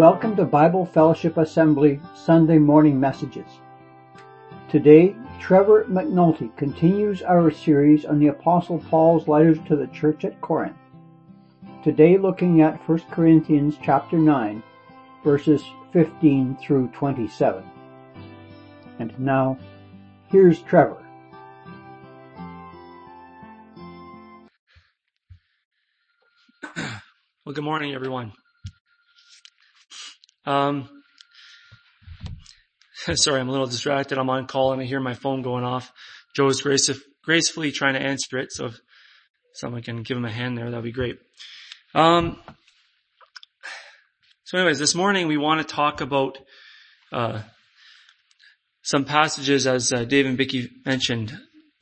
Welcome to Bible Fellowship Assembly Sunday Morning Messages. Today, Trevor McNulty continues our series on the Apostle Paul's letters to the church at Corinth. Today looking at 1 Corinthians chapter 9, verses 15 through 27. And now, here's Trevor. Well, good morning, everyone. Sorry, I'm a little distracted. I'm on call and I hear my phone going off. Joe's gracefully trying to answer it, so if someone can give him a hand there, that'd be great. So anyways, this morning we want to talk about some passages, as Dave and Vicky mentioned,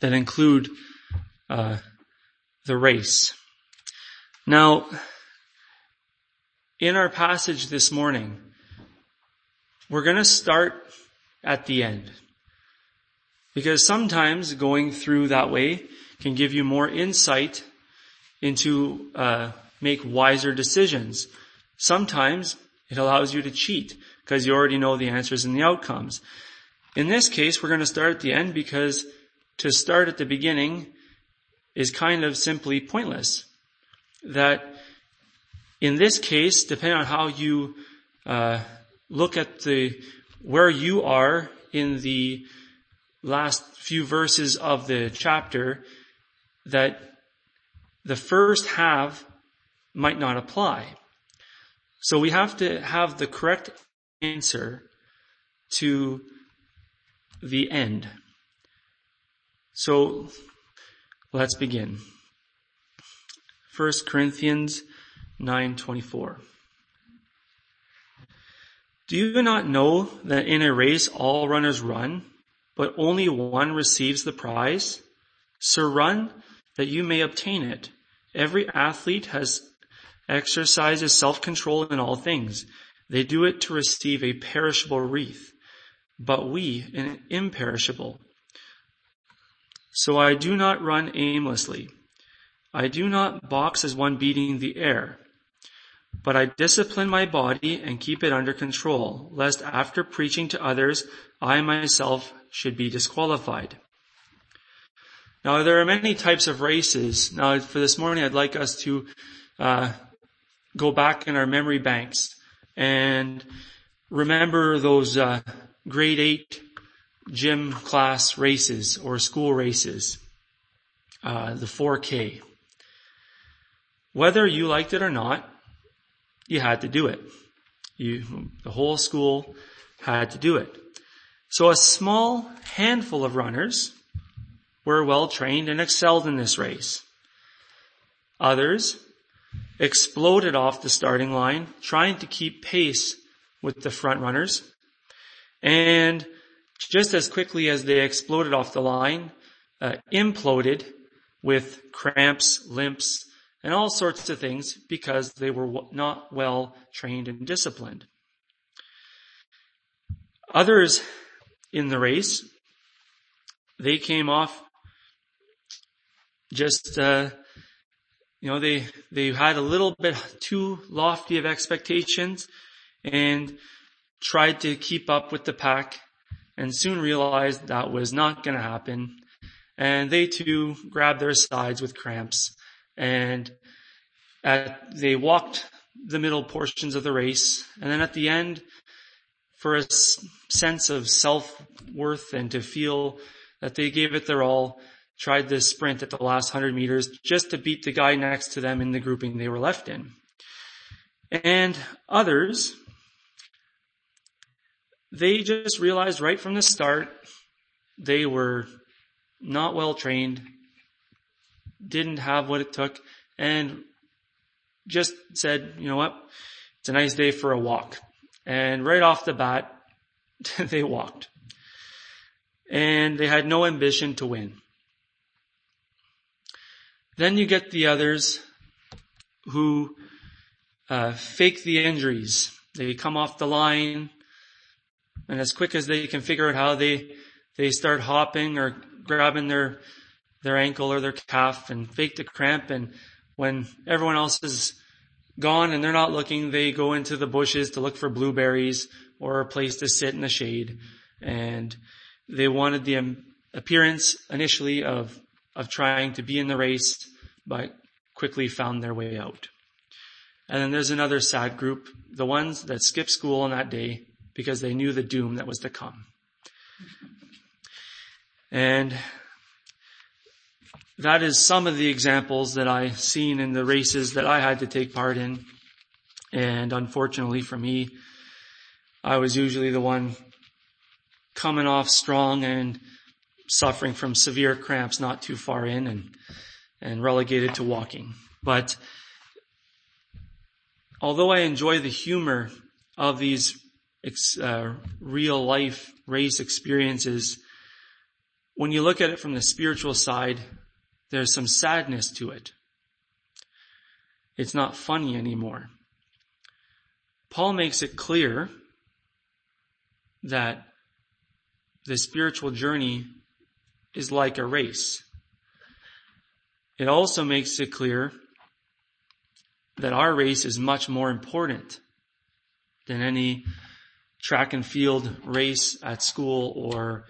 that include the race. Now, in our passage this morning, we're going to start at the end, because sometimes going through that way can give you more insight into make wiser decisions. Sometimes it allows you to cheat because you already know the answers and the outcomes. In this case, we're going to start at the end, because to start at the beginning is kind of simply pointless. That in this case, depending on how you look at where you are in the last few verses of the chapter, that the first half might not apply. So we have to have the correct answer to the end. So let's begin. 1 Corinthians 9:24. Do you not know that in a race all runners run, but only one receives the prize? So run that you may obtain it. Every athlete exercises self-control in all things. They do it to receive a perishable wreath, but we an imperishable. So I do not run aimlessly. I do not box as one beating the air, but I discipline my body and keep it under control, lest after preaching to others, I myself should be disqualified. Now, there are many types of races. Now, for this morning, I'd like us to go back in our memory banks and remember those grade 8 gym class races or school races, the 4K. Whether you liked it or not, you had to do it. The whole school had to do it. So a small handful of runners were well trained and excelled in this race. Others exploded off the starting line, trying to keep pace with the front runners. And just as quickly as they exploded off the line, imploded with cramps, limps, and all sorts of things, because they were not well trained and disciplined. Others in the race, they came off just, they had a little bit too lofty of expectations and tried to keep up with the pack, and soon realized that was not going to happen. And they too grabbed their sides with cramps. And they walked the middle portions of the race. And then at the end, for a sense of self-worth and to feel that they gave it their all, tried this sprint at the last 100 meters just to beat the guy next to them in the grouping they were left in. And others, they just realized right from the start, they were not well trained, didn't have what it took, and just said, you know what, it's a nice day for a walk. And right off the bat, they walked. And they had no ambition to win. Then you get the others who fake the injuries. They come off the line, and as quick as they can figure out how, they start hopping or grabbing their ankle or their calf and fake the cramp. And when everyone else is gone and they're not looking, they go into the bushes to look for blueberries or a place to sit in the shade. And they wanted the appearance initially of trying to be in the race, but quickly found their way out. And then there's another sad group, the ones that skipped school on that day because they knew the doom that was to come. And that is some of the examples that I've seen in the races that I had to take part in. And unfortunately for me, I was usually the one coming off strong and suffering from severe cramps not too far in and relegated to walking. But although I enjoy the humor of these real life race experiences, when you look at it from the spiritual side, there's some sadness to it. It's not funny anymore. Paul makes it clear that the spiritual journey is like a race. It also makes it clear that our race is much more important than any track and field race at school or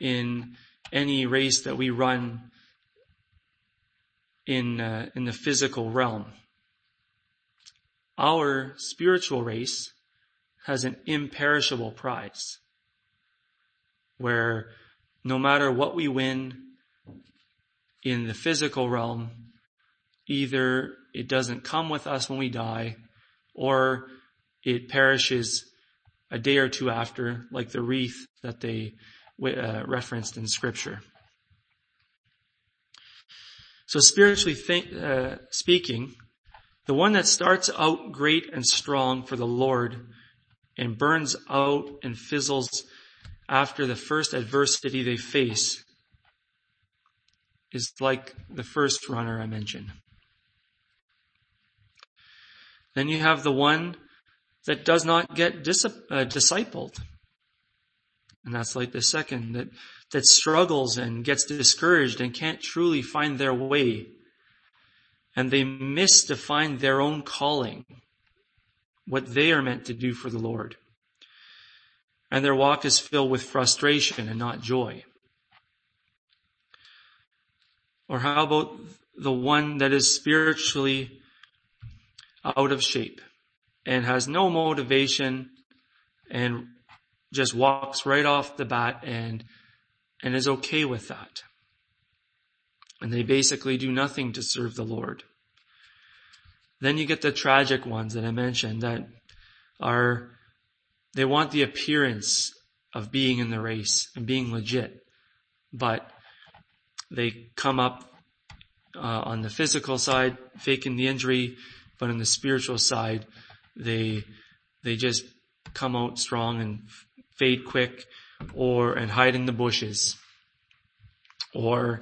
in any race that we run in the physical realm. Our spiritual race has an imperishable prize, where no matter what we win in the physical realm, either it doesn't come with us when we die, or it perishes a day or two after, like the wreath that they referenced in Scripture. So spiritually speaking, the one that starts out great and strong for the Lord and burns out and fizzles after the first adversity they face is like the first runner I mentioned. Then you have the one that does not get discipled. And that's like the second, that struggles and gets discouraged and can't truly find their way. And they miss to find their own calling, what they are meant to do for the Lord. And their walk is filled with frustration and not joy. Or how about the one that is spiritually out of shape and has no motivation and just walks right off the bat and is okay with that. And they basically do nothing to serve the Lord. Then you get the tragic ones that I mentioned they want the appearance of being in the race and being legit, but they come up on the physical side, faking the injury, but on the spiritual side, they just come out strong and fade quick, and hide in the bushes. Could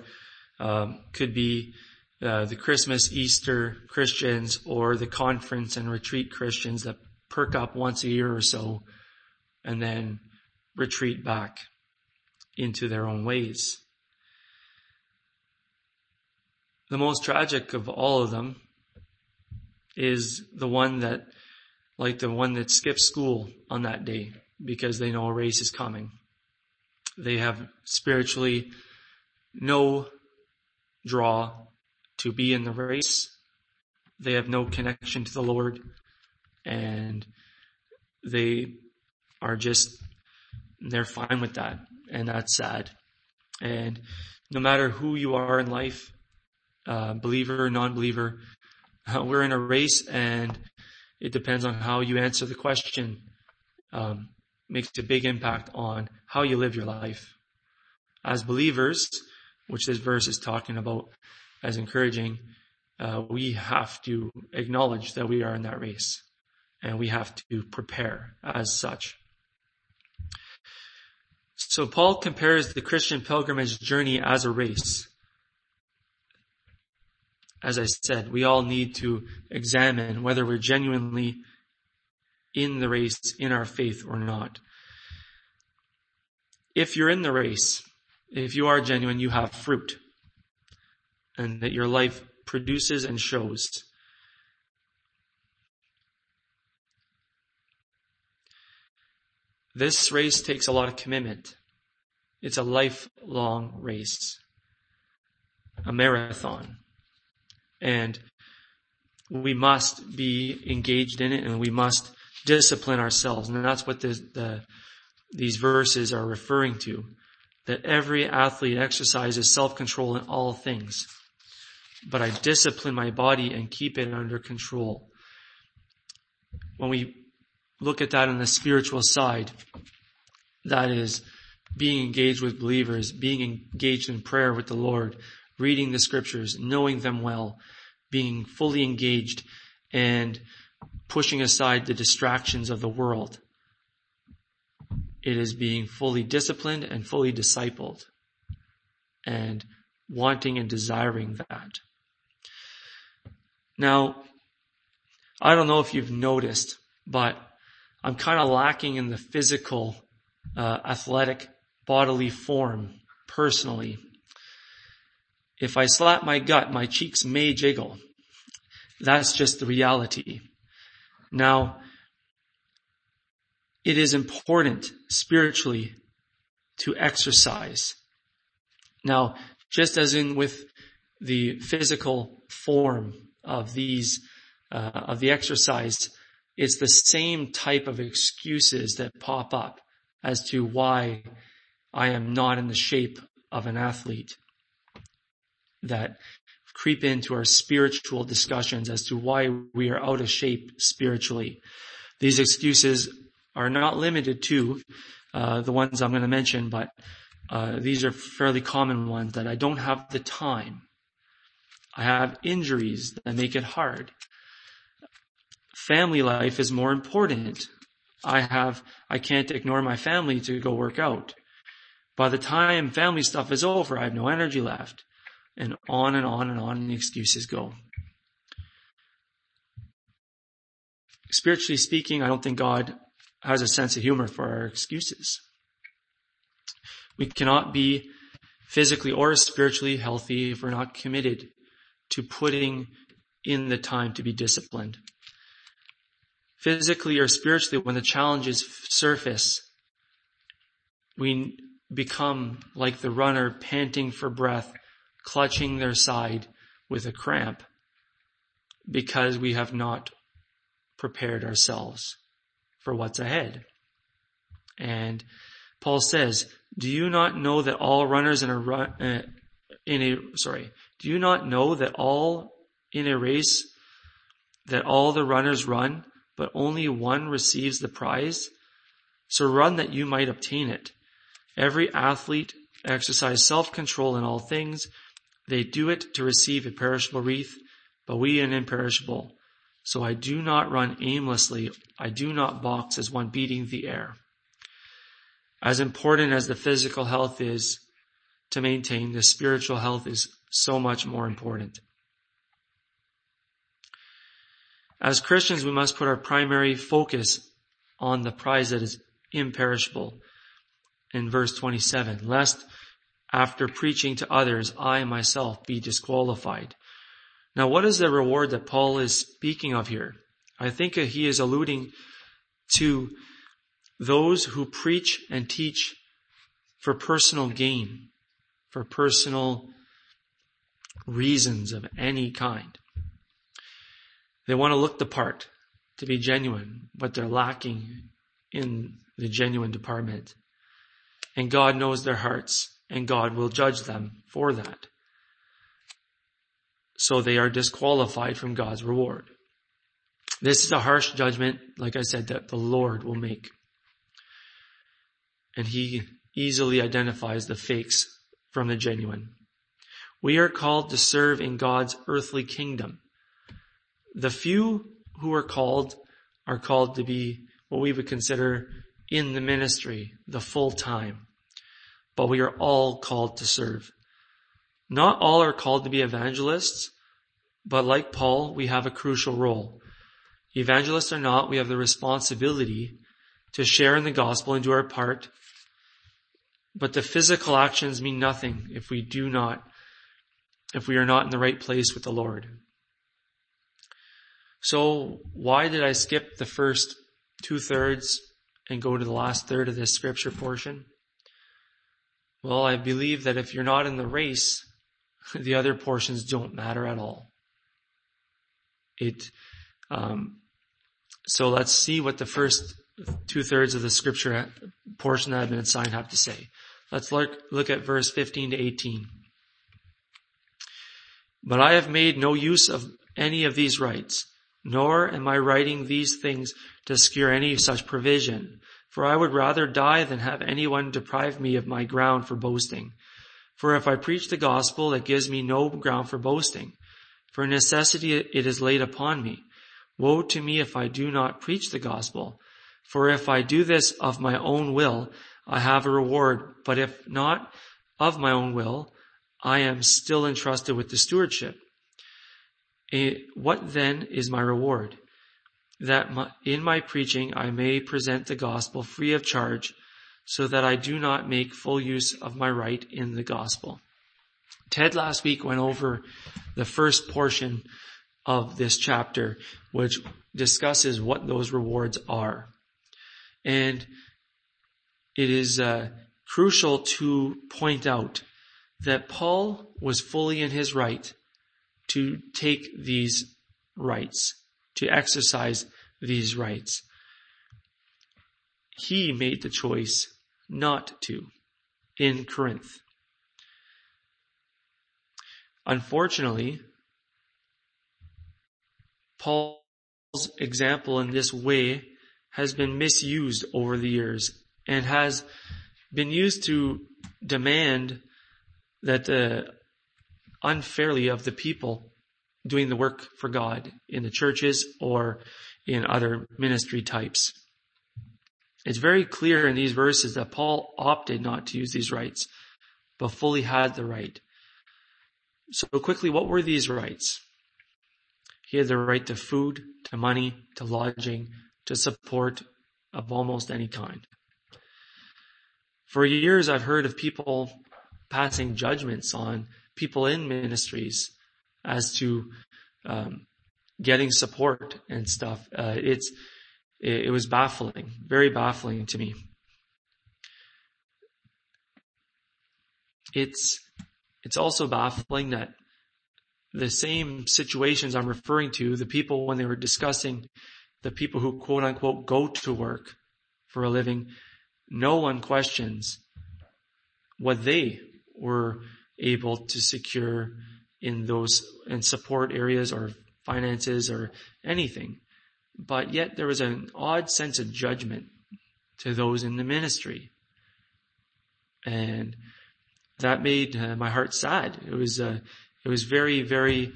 be the Christmas, Easter Christians or the conference and retreat Christians that perk up once a year or so and then retreat back into their own ways. The most tragic of all of them is the one that, like the one that skips school on that day, because they know a race is coming. They have spiritually no draw to be in the race. They have no connection to the Lord, and they are they're fine with that, and that's sad. And no matter who you are in life, believer, non-believer, we're in a race, and it depends on how you answer the question. Makes a big impact on how you live your life. As believers, which this verse is talking about as encouraging, we have to acknowledge that we are in that race, and we have to prepare as such. So Paul compares the Christian pilgrimage journey as a race. As I said, we all need to examine whether we're genuinely in the race, in our faith or not. If you're in the race, if you are genuine, you have fruit, and that your life produces and shows. This race takes a lot of commitment. It's a lifelong race, a marathon. And we must be engaged in it, and we must discipline ourselves. And that's what these verses are referring to, that every athlete exercises self-control in all things. But I discipline my body and keep it under control. When we look at that on the spiritual side, that is being engaged with believers, being engaged in prayer with the Lord, reading the scriptures, knowing them well, being fully engaged and pushing aside the distractions of the world. It is being fully disciplined and fully discipled and wanting and desiring that. Now, I don't know if you've noticed, but I'm kind of lacking in the physical, athletic, bodily form personally. If I slap my gut, my cheeks may jiggle. That's just the reality. Now, it is important spiritually to exercise. Now, just as in with the physical form of these, of the exercise, it's the same type of excuses that pop up as to why I am not in the shape of an athlete that creep into our spiritual discussions as to why we are out of shape spiritually. These excuses are not limited to the ones I'm going to mention, but these are fairly common ones, that I don't have the time. I have injuries that make it hard. Family life is more important. I can't ignore my family to go work out. By the time family stuff is over, I have no energy left. And on and on and on the excuses go. Spiritually speaking, I don't think God has a sense of humor for our excuses. We cannot be physically or spiritually healthy if we're not committed to putting in the time to be disciplined. Physically or spiritually, when the challenges surface, we become like the runner panting for breath, clutching their side with a cramp because we have not prepared ourselves for what's ahead. And Paul says, do you not know that all in a race, that all the runners run, but only one receives the prize? So run that you might obtain it. Every athlete exercises self-control in all things. They do it to receive a perishable wreath, but we an imperishable. So I do not run aimlessly. I do not box as one beating the air. As important as the physical health is to maintain, the spiritual health is so much more important. As Christians, we must put our primary focus on the prize that is imperishable. In verse 27, lest after preaching to others, I myself be disqualified. Now, what is the reward that Paul is speaking of here? I think he is alluding to those who preach and teach for personal gain, for personal reasons of any kind. They want to look the part, to be genuine, but they're lacking in the genuine department. And God knows their hearts, and God will judge them for that. So they are disqualified from God's reward. This is a harsh judgment, like I said, that the Lord will make. And he easily identifies the fakes from the genuine. We are called to serve in God's earthly kingdom. The few who are called to be what we would consider in the ministry, the full time. But we are all called to serve. Not all are called to be evangelists, but like Paul, we have a crucial role. Evangelists or not, we have the responsibility to share in the gospel and do our part. But the physical actions mean nothing if we are not in the right place with the Lord. So why did I skip the first two-thirds and go to the last third of this scripture portion? Well, I believe that if you're not in the race, the other portions don't matter at all. So let's see what the first two-thirds of the scripture portion that I've been assigned have to say. Let's look at verse 15 to 18. But I have made no use of any of these rights, nor am I writing these things to secure any such provision. For I would rather die than have anyone deprive me of my ground for boasting. For if I preach the gospel, it gives me no ground for boasting. For necessity it is laid upon me. Woe to me if I do not preach the gospel. For if I do this of my own will, I have a reward. But if not of my own will, I am still entrusted with the stewardship. What then is my reward? That in my preaching I may present the gospel free of charge, so that I do not make full use of my right in the gospel. Ted last week went over the first portion of this chapter, which discusses what those rewards are. And it is crucial to point out that Paul was fully in his right to take these rights, to exercise these rights. He made the choice not to in Corinth. Unfortunately, Paul's example in this way has been misused over the years and has been used to demand that unfairly of the people doing the work for God in the churches or in other ministry types. It's very clear in these verses that Paul opted not to use these rights, but fully had the right. So quickly, what were these rights? He had the right to food, to money, to lodging, to support of almost any kind. For years, I've heard of people passing judgments on people in ministries as to getting support and stuff. It was baffling, very baffling to me. It's also baffling that the same situations I'm referring to, the people when they were discussing the people who quote unquote go to work for a living, no one questions what they were able to secure in those and support areas or finances or anything. But yet there was an odd sense of judgment to those in the ministry. And that made my heart sad. It was very, very,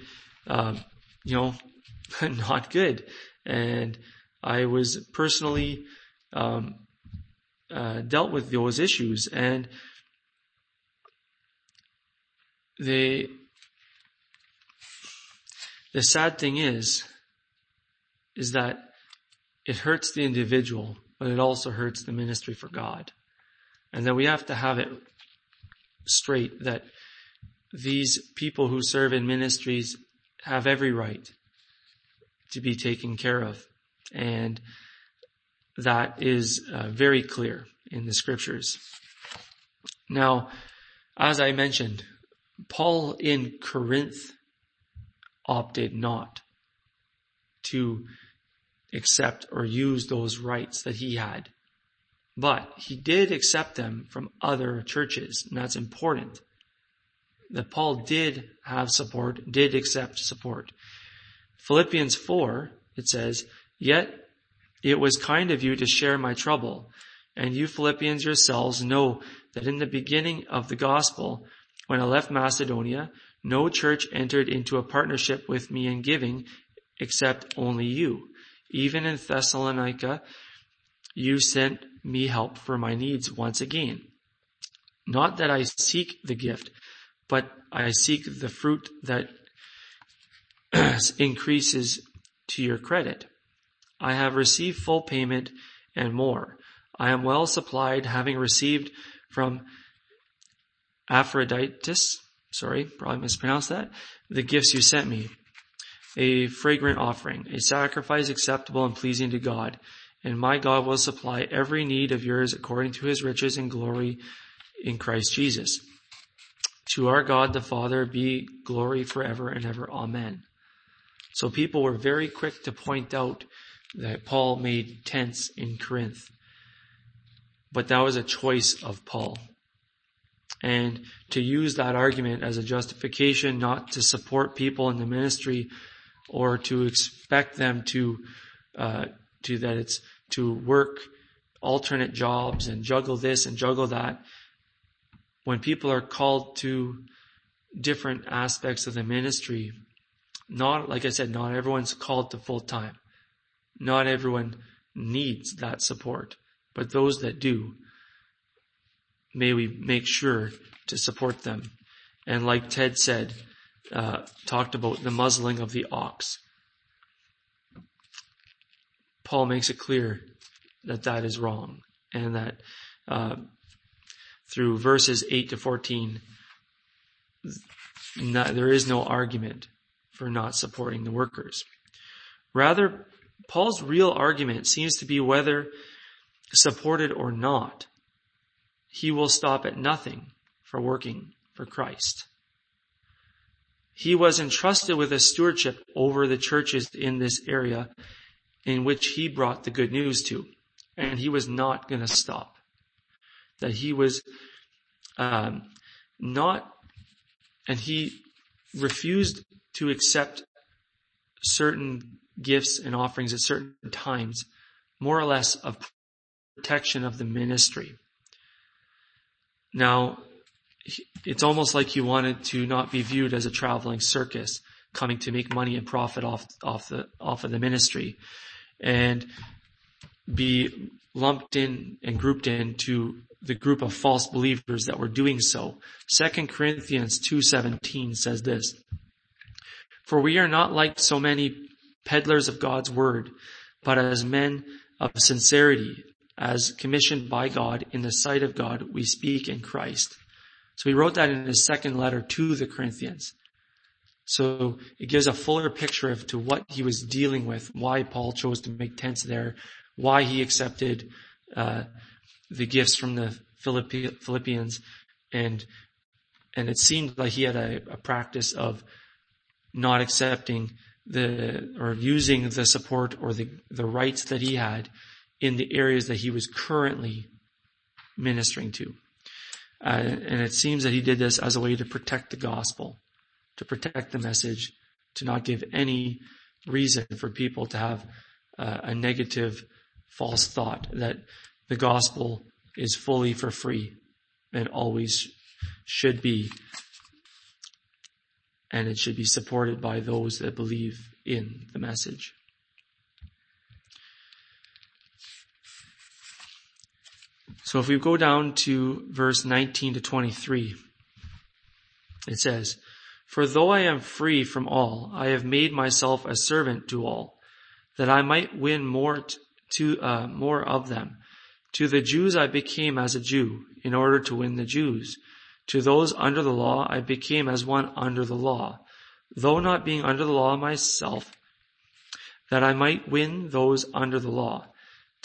not good. And I was personally dealt with those issues, and the sad thing is that it hurts the individual, but it also hurts the ministry for God. And that we have to have it straight that these people who serve in ministries have every right to be taken care of. And that is very clear in the scriptures. Now, as I mentioned, Paul in Corinth opted not to accept or use those rights that he had. But he did accept them from other churches, and that's important. That Paul did have support, did accept support. Philippians 4, it says, "Yet it was kind of you to share my trouble, and you Philippians yourselves know that in the beginning of the gospel, when I left Macedonia, no church entered into a partnership with me in giving, except only you. Even in Thessalonica, you sent me help for my needs once again. Not that I seek the gift, but I seek the fruit that increases to your credit. I have received full payment and more. I am well supplied, having received from Aphrodite, probably mispronounced that, the gifts you sent me, a fragrant offering, a sacrifice acceptable and pleasing to God, and my God will supply every need of yours according to his riches and glory in Christ Jesus. To our God the Father be glory forever and ever. Amen. So people were very quick to point out that Paul made tents in Corinth. But that was a choice of Paul. And to use that argument as a justification not to support people in the ministry or to expect them to work alternate jobs and juggle this and juggle that. When people are called to different aspects of the ministry, not everyone's called to full time. Not everyone needs that support, but those that do, may we make sure to support them. And like Ted said, talked about the muzzling of the ox. Paul makes it clear that that is wrong, and that through verses 8 to 14, there is no argument for not supporting the workers. Rather, Paul's real argument seems to be whether supported or not, he will stop at nothing for working for Christ. He was entrusted with a stewardship over the churches in this area in which he brought the good news to, and he was not going to stop. That he was and he refused to accept certain gifts and offerings at certain times, more or less of protection of the ministry. Now, it's almost like he wanted to not be viewed as a traveling circus coming to make money and profit off of the ministry, and be lumped in and grouped into the group of false believers that were doing so. 2 Corinthians 2:17 says this, "For we are not like so many peddlers of God's word, but as men of sincerity, as commissioned by God, in the sight of God, we speak in Christ." So he wrote that in his second letter to the Corinthians. So it gives a fuller picture of to what he was dealing with, why Paul chose to make tents there, why he accepted the gifts from the Philippians, and it seemed like he had a practice of not accepting using the support or the rights that he had in the areas that he was currently ministering to. And it seems that he did this as a way to protect the gospel, to protect the message, to not give any reason for people to have a negative false thought that the gospel is fully for free and always should be, and it should be supported by those that believe in the message. So if we go down to verse 19 to 23, it says, "For though I am free from all, I have made myself a servant to all, that I might win more of them. To the Jews I became as a Jew, in order to win the Jews. To those under the law I became as one under the law, though not being under the law myself, that I might win those under the law.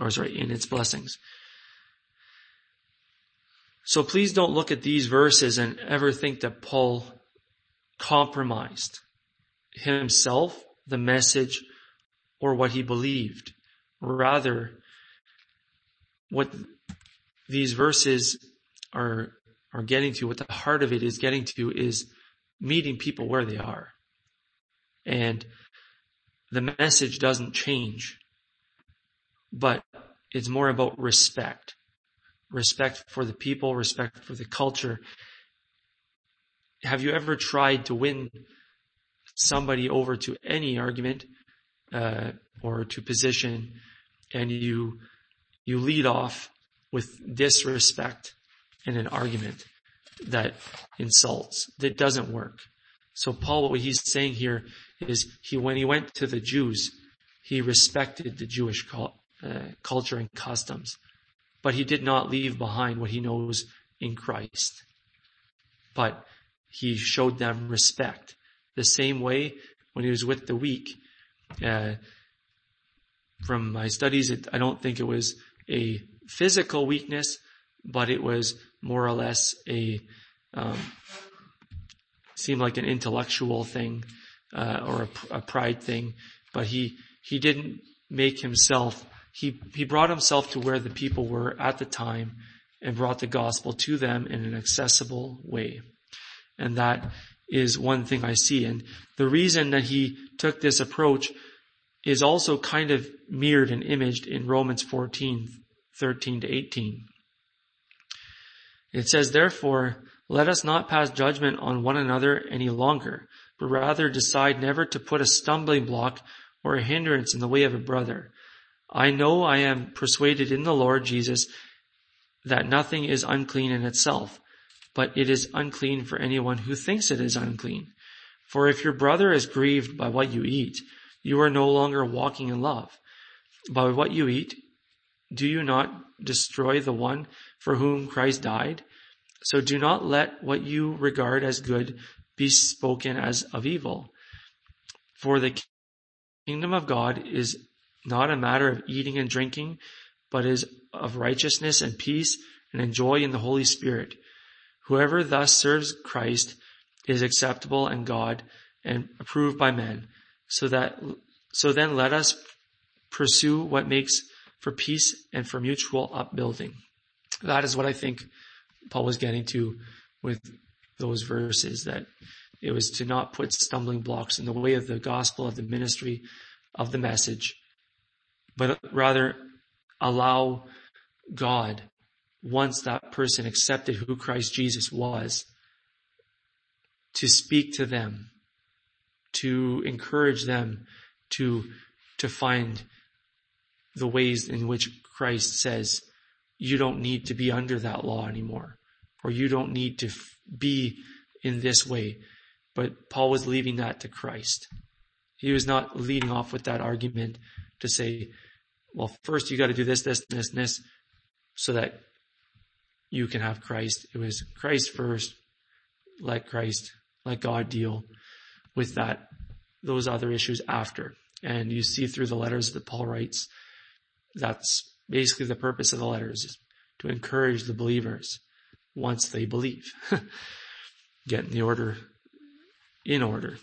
In its blessings. So please don't look at these verses and ever think that Paul compromised himself, the message, or what he believed. Rather, what these verses are getting to, what the heart of it is getting to, is meeting people where they are. And the message doesn't change, but it's more about respect. Respect for the people, respect for the culture. Have you ever tried to win somebody over to any argument or to position, and you you lead off with disrespect and an argument that insults, that doesn't work. So Paul, what he's saying here is when he went to the Jews, he respected the Jewish culture and customs, but he did not leave behind what he knows in Christ. But he showed them respect. The same way when he was with the weak, from my studies, I don't think it was a physical weakness, but it was more or less a, seemed like an intellectual thing, or a pride thing. But he didn't make himself, he brought himself to where the people were at the time and brought the gospel to them in an accessible way. And that is one thing I see. And the reason that he took this approach is also kind of mirrored and imaged in Romans 14:13-18. It says, "Therefore, let us not pass judgment on one another any longer, but rather decide never to put a stumbling block or a hindrance in the way of a brother. I know I am persuaded in the Lord Jesus that nothing is unclean in itself, but it is unclean for anyone who thinks it is unclean. For if your brother is grieved by what you eat, you are no longer walking in love. By what you eat, do you not destroy the one for whom Christ died? So do not let what you regard as good be spoken as of evil. For the kingdom of God is not a matter of eating and drinking, but is of righteousness and peace and joy in the Holy Spirit. Whoever thus serves Christ is acceptable in God and approved by men. So then let us pursue what makes for peace and for mutual upbuilding." That is what I think Paul was getting to with those verses, that it was to not put stumbling blocks in the way of the gospel, of the ministry, of the message, but rather allow God, once that person accepted who Christ Jesus was, to speak to them, to encourage them to find the ways in which Christ says, you don't need to be under that law anymore, or you don't need to be in this way. But Paul was leaving that to Christ. He was not leading off with that argument to say, well, first you got to do this, this, this, and this, so that you can have Christ. It was Christ first. Let God deal with that, those other issues after. And you see through the letters that Paul writes, that's basically the purpose of the letters, is to encourage the believers once they believe. Get in order.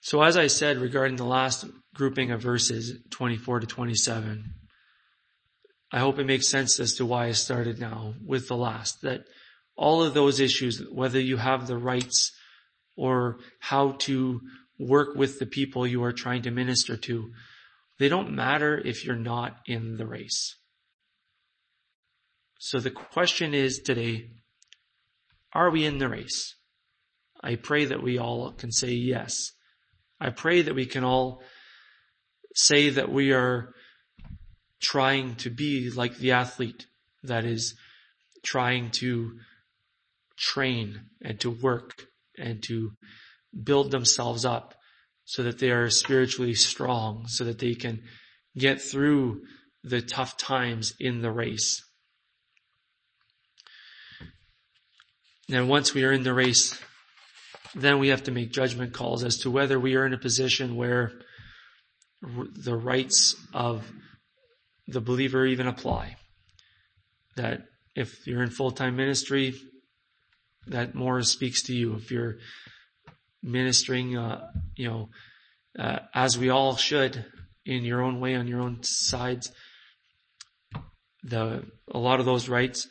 So as I said regarding the last grouping of verses 24-27, I hope it makes sense as to why I started now with the last, that all of those issues, whether you have the rights or how to work with the people you are trying to minister to, they don't matter if you're not in the race. So the question is today, are we in the race? I pray that we all can say yes. I pray that we can all say that we are trying to be like the athlete that is trying to train and to work and to build themselves up so that they are spiritually strong, so that they can get through the tough times in the race. And once we are in the race, then we have to make judgment calls as to whether we are in a position where the rights of the believer even apply. That if you're in full-time ministry, that more speaks to you. If you're ministering, as we all should, in your own way, on your own sides, a lot of those rights,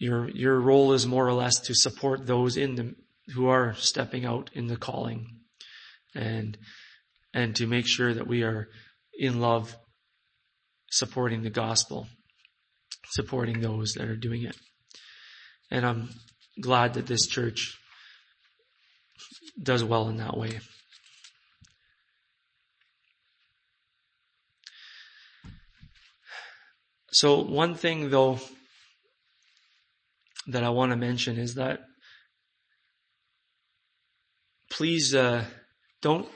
your role is more or less to support those who are stepping out in the calling, and to make sure that we are in love, supporting the gospel, supporting those that are doing it. And I'm glad that this church does well in that way. So one thing though that I want to mention is that please don't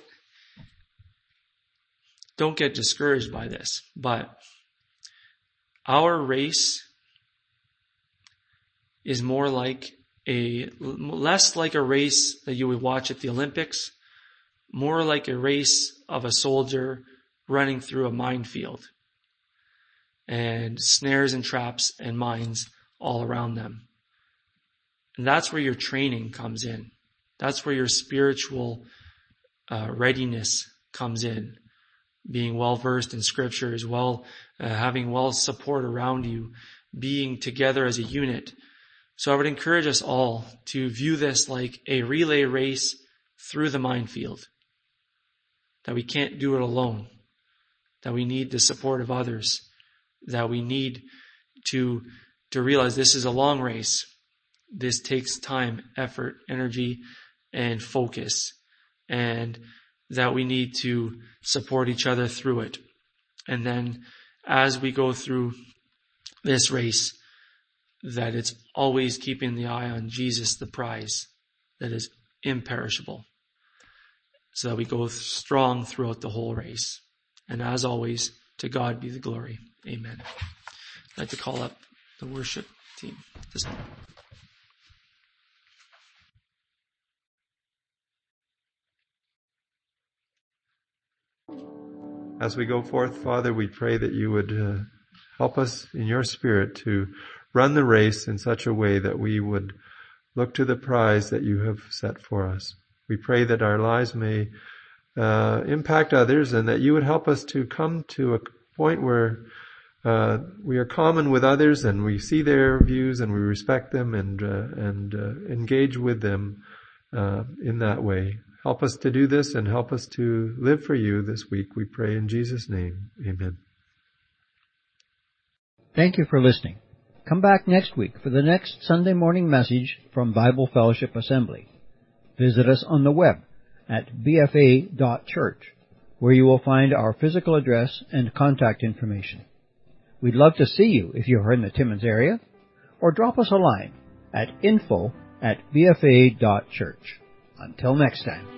get discouraged by this, but our race is more like less like a race that you would watch at the Olympics, more like a race of a soldier running through a minefield and snares and traps and mines all around them. And that's where your training comes in. That's where your spiritual readiness comes in. Being well versed in scriptures, having well support around you, being together as a unit. So I would encourage us all to view this like a relay race through the minefield. That we can't do it alone. That we need the support of others. That we need to realize this is a long race. This takes time, effort, energy, and focus. And that we need to support each other through it. And then as we go through this race, that it's always keeping the eye on Jesus, the prize that is imperishable, so that we go strong throughout the whole race. And as always, to God be the glory. Amen. I'd like to call up the worship team this morning. As we go forth, Father, we pray that you would help us in your spirit to run the race in such a way that we would look to the prize that you have set for us. We pray that our lives may impact others, and that you would help us to come to a point where we are common with others, and we see their views and we respect them and engage with them in that way. Help us to do this and help us to live for you this week, we pray in Jesus' name. Amen. Thank you for listening. Come back next week for the next Sunday morning message from Bible Fellowship Assembly. Visit us on the web at bfa.church, where you will find our physical address and contact information. We'd love to see you if you are in the Timmins area, or drop us a line at info@bfa.church. Until next time.